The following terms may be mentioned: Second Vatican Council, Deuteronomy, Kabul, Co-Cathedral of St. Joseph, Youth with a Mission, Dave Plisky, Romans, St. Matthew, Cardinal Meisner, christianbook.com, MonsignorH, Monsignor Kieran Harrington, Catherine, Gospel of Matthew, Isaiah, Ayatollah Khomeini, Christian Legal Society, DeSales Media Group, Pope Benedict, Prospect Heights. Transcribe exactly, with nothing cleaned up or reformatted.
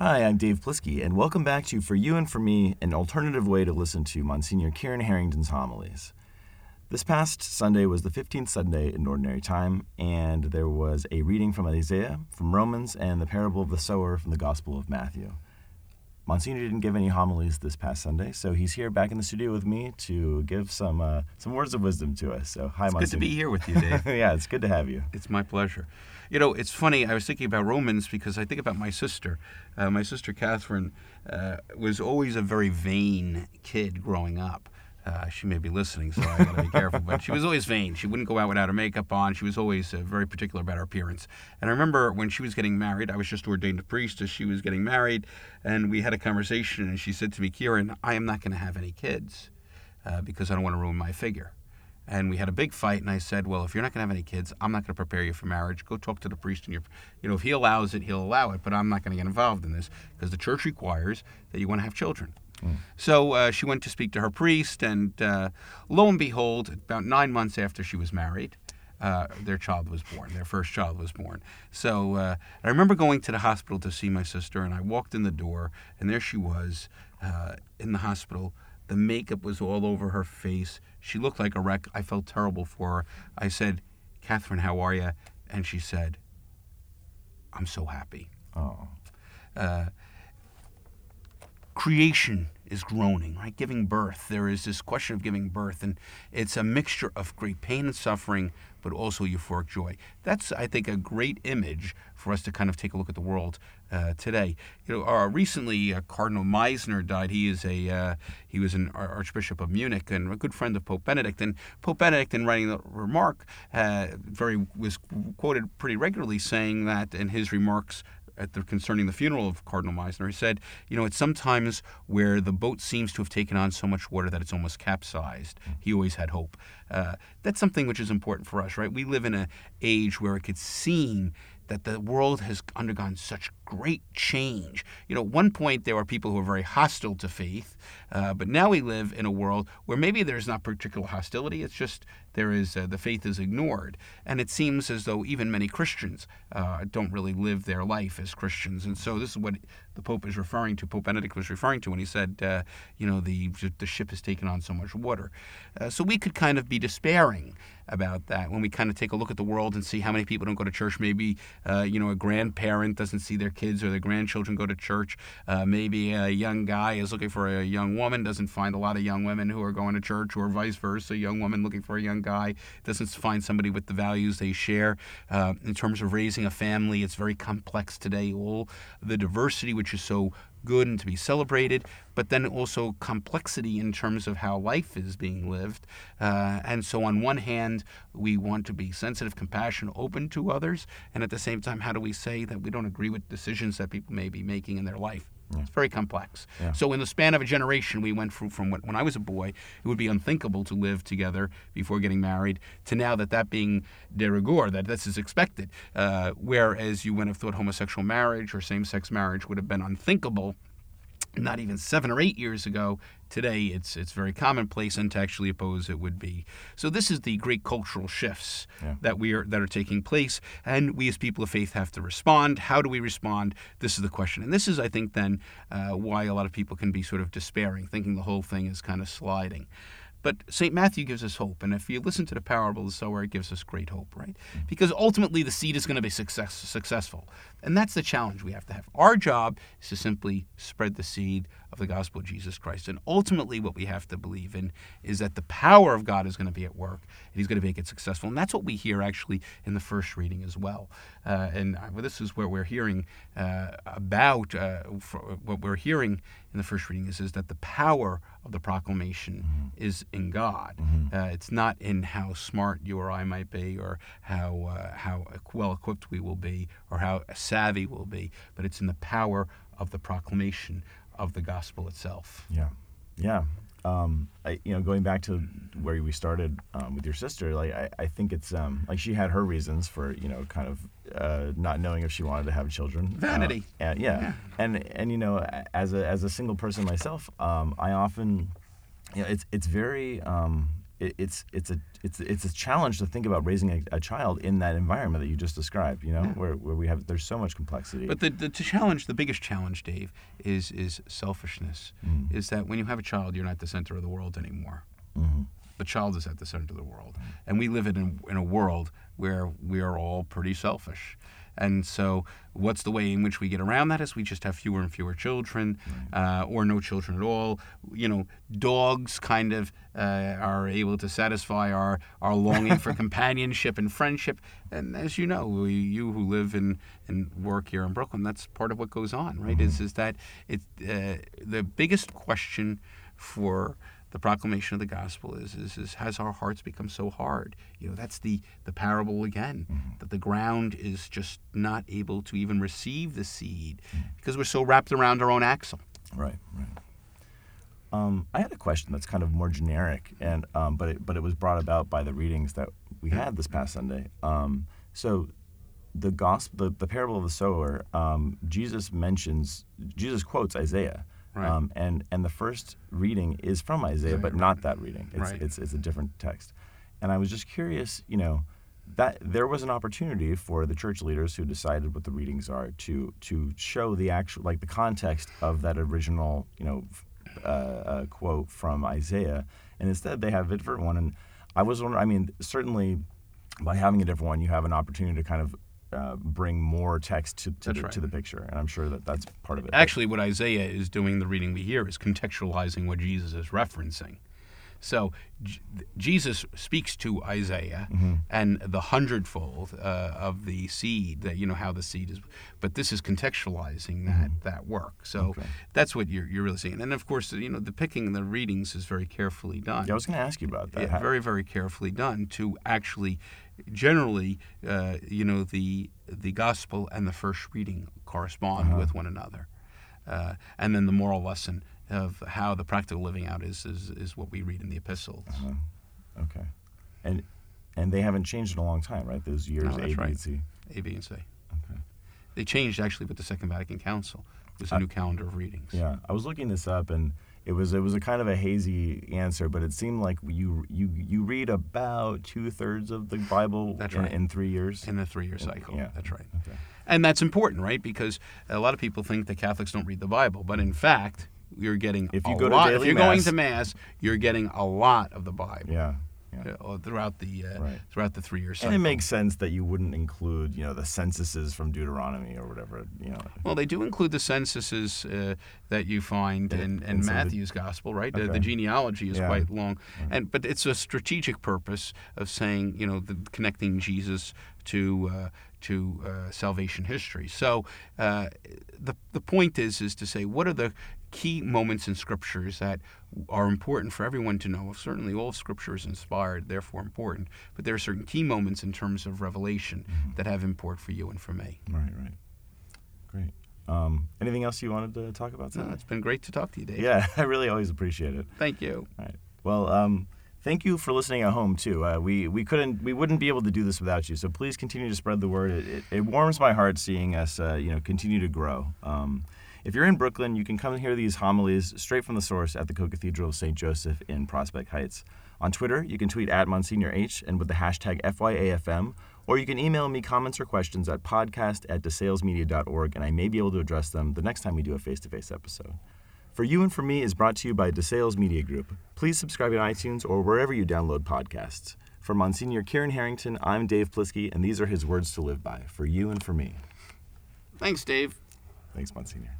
Hi, I'm Dave Plisky, and welcome back to For You and For Me, an alternative way to listen to Monsignor Kieran Harrington's homilies. This past Sunday was the fifteenth Sunday in Ordinary Time, and there was a reading from Isaiah, from Romans, and the parable of the sower from the Gospel of Matthew. Monsignor didn't give any homilies this past Sunday, so he's here back in the studio with me to give some uh, some words of wisdom to us. So, hi, it's Monsignor. It's good to be here with you, Dave. Yeah, it's good to have you. It's my pleasure. You know, it's funny, I was thinking about Romans because I think about my sister. Uh, my sister, Catherine, uh, was always a very vain kid growing up. Uh, she may be listening, so I got to be careful, but she was always vain. She wouldn't go out without her makeup on. She was always uh, very particular about her appearance. And I remember when she was getting married, I was just ordained a priest as she was getting married, and we had a conversation, and she said to me, "Kieran, I am not going to have any kids uh, because I don't want to ruin my figure." And we had a big fight, and I said, "Well, if you're not going to have any kids, I'm not going to prepare you for marriage. Go talk to the priest, and you're, you know, if he allows it, he'll allow it, but I'm not going to get involved in this because the church requires that you want to have children." Mm. So uh, she went to speak to her priest, and uh, lo and behold, about nine months after she was married, uh, their child was born, their first child was born. So uh, I remember going to the hospital to see my sister, and I walked in the door, and there she was uh, in the hospital. The makeup was all over her face. She looked like a wreck. I felt terrible for her. I said, "Catherine, how are you?" And she said, "I'm so happy." Oh. Uh, Creation is groaning, right? Giving birth. There is this question of giving birth, and it's a mixture of great pain and suffering, but also euphoric joy. That's, I think, a great image for us to kind of take a look at the world uh, today. You know, uh, recently uh, Cardinal Meisner died. He is a uh, he was an Archbishop of Munich and a good friend of Pope Benedict. And Pope Benedict, in writing the remark, uh, very was quoted pretty regularly saying that in his remarks. At the, concerning the funeral of Cardinal Meisner, he said, you know, it's sometimes where the boat seems to have taken on so much water that it's almost capsized. He always had hope. Uh, that's something which is important for us, right? We live in an age where it could seem that the world has undergone such great change. You know, at one point there were people who were very hostile to faith, uh, but now we live in a world where maybe there's not particular hostility, it's just there is uh, the faith is ignored. And it seems as though even many Christians uh, don't really live their life as Christians. And so this is what the Pope is referring to, Pope Benedict was referring to when he said, uh, you know, the, the ship has taken on so much water. Uh, so we could kind of be despairing about that when we kind of take a look at the world and see how many people don't go to church. Maybe, uh, you know, a grandparent doesn't see their kids or their grandchildren go to church. Uh, maybe a young guy is looking for a young woman, doesn't find a lot of young women who are going to church, or vice versa. A young woman looking for a young guy doesn't find somebody with the values they share. Uh, in terms of raising a family, it's very complex today. All the diversity, which is so good and to be celebrated, but then also complexity in terms of how life is being lived. Uh, and so on one hand, we want to be sensitive, compassionate, open to others, and at the same time, how do we say that we don't agree with decisions that people may be making in their life? Yeah. It's very complex. Yeah. So in the span of a generation, we went from, from when I was a boy, it would be unthinkable to live together before getting married, to now that that being de rigueur, that this is expected. Uh, whereas you wouldn't have thought homosexual marriage or same-sex marriage would have been unthinkable not even seven or eight years ago. Today, it's it's very commonplace, and to actually oppose it would be. So this is the great cultural shifts yeah. that we are that are taking place, and we as people of faith have to respond. How do we respond? This is the question, and this is, I think, then uh, why a lot of people can be sort of despairing, thinking the whole thing is kind of sliding. But Saint Matthew gives us hope, and if you listen to the parable of the sower, it gives us great hope, right? Mm-hmm. Because ultimately, the seed is going to be success, successful, and that's the challenge we have to have. Our job is to simply spread the seed of the gospel of Jesus Christ, and ultimately, what we have to believe in is that the power of God is going to be at work, and He's going to make it successful, and that's what we hear, actually, in the first reading as well. Uh, and well, this is where we're hearing uh, about, uh, what we're hearing in the first reading is, is that the power of the proclamation mm-hmm. is in God. Mm-hmm. Uh, it's not in how smart you or I might be, or how uh, how well equipped we will be, or how savvy we'll be, but it's in the power of the proclamation of the gospel itself. Yeah, yeah. Um, I, you know, going back to where we started um, with your sister, like I, I think it's um, like she had her reasons for, you know, kind of uh, not knowing if she wanted to have children. Vanity. Uh, and, yeah. yeah, and and you know, as a as a single person myself, um, I often. Yeah, you know, it's it's very um, it, it's it's a it's it's a challenge to think about raising a, a child in that environment that you just described. You know, yeah. where where we have there's so much complexity. But the the challenge, the biggest challenge, Dave, is is selfishness. Mm. Is that when you have a child, you're not the center of the world anymore. Mm-hmm. The child is at the center of the world, and we live in in a world where we are all pretty selfish. And so what's the way in which we get around that is we just have fewer and fewer children, right. uh, or no children at all. You know, dogs kind of uh, are able to satisfy our, our longing for companionship and friendship. And as you know, we, you who live and and work here in Brooklyn, that's part of what goes on, right? Mm-hmm. Is is that it? Uh, the biggest question for the proclamation of the gospel is, is, is has our hearts become so hard? You know, that's the, the parable again, mm-hmm. that the ground is just not able to even receive the seed mm-hmm. because we're so wrapped around our own axle. Right, right. Um, I had a question that's kind of more generic, and um, but it, but it was brought about by the readings that we had this past Sunday. Um, so the gospel, the, the parable of the sower, um, Jesus mentions, Jesus quotes Isaiah. Right. Um, and, and the first reading is from Isaiah, Isaiah but right. not that reading. It's, right. it's, it's a different text. And I was just curious, you know, that there was an opportunity for the church leaders who decided what the readings are to to show the actual, like the context of that original, you know, uh, uh, quote from Isaiah. And instead they have a different one. And I was wondering, I mean, certainly by having a different one, you have an opportunity to kind of Uh, bring more text to to the, right. to the picture, and I'm sure that that's part of it. Actually, what Isaiah is doing, the reading we hear, is contextualizing what Jesus is referencing. So J- Jesus speaks to Isaiah mm-hmm. and the hundredfold uh, of the seed, that you know how the seed is, but this is contextualizing that mm-hmm. that work. So okay. that's what you're you're really seeing. And of course, you know, the picking the readings is very carefully done. Yeah, I was going to ask you about that. Yeah, how? Very, very carefully done to actually. Generally, uh, you know, the the gospel and the first reading correspond uh-huh. with one another. Uh, and then the moral lesson of how the practical living out is is, is what we read in the epistles. Uh-huh. Okay. And and they haven't changed in a long time, right? Those years, no, A, right. B, and C. A, B, and C. Okay. They changed, actually, with the Second Vatican Council. It was a uh, new calendar of readings. Yeah. I was looking this up, and It was it was a kind of a hazy answer, but it seemed like you you you read about two thirds of the Bible that's in, right. in three years in the three year cycle. In, yeah, that's right, okay. And that's important, right? Because a lot of people think that Catholics don't read the Bible, but in fact, you're getting if you a go lot, to daily if you're mass, going to mass, you're getting a lot of the Bible. Yeah. Yeah. Throughout the uh, right. throughout the three year cycle, and it makes sense that you wouldn't include, you know, the censuses from Deuteronomy or whatever, you know. Well, they do include the censuses uh, that you find yeah. in, in and Matthew's so the, gospel, right? Okay. The, the genealogy is yeah. quite long, right. and but it's a strategic purpose of saying, you know, the, connecting Jesus to uh, to uh, salvation history. So uh, the the point is is to say, what are the key moments in scriptures that are important for everyone to know? Certainly all of scripture is inspired, therefore important, but there are certain key moments in terms of revelation mm-hmm. that have import for you and for me. Right, right. Great. Um, anything else you wanted to talk about today? No, it's been great to talk to you, Dave. Yeah, I really always appreciate it. Thank you. All right. Well, um, thank you for listening at home, too. Uh, we, we couldn't, we wouldn't be able to do this without you, so please continue to spread the word. It, it, it warms my heart seeing us, uh, you know, continue to grow. Um, If you're in Brooklyn, you can come and hear these homilies straight from the source at the Co-Cathedral of Saint Joseph in Prospect Heights. On Twitter, you can tweet at MonsignorH and with the hashtag F Y A F M, or you can email me comments or questions at podcast at DeSales Media dot org, and I may be able to address them the next time we do a face-to-face episode. For You and For Me is brought to you by DeSales Media Group. Please subscribe on iTunes or wherever you download podcasts. For Monsignor Kieran Harrington, I'm Dave Plisky, and these are his words to live by. For you and for me. Thanks, Dave. Thanks, Monsignor.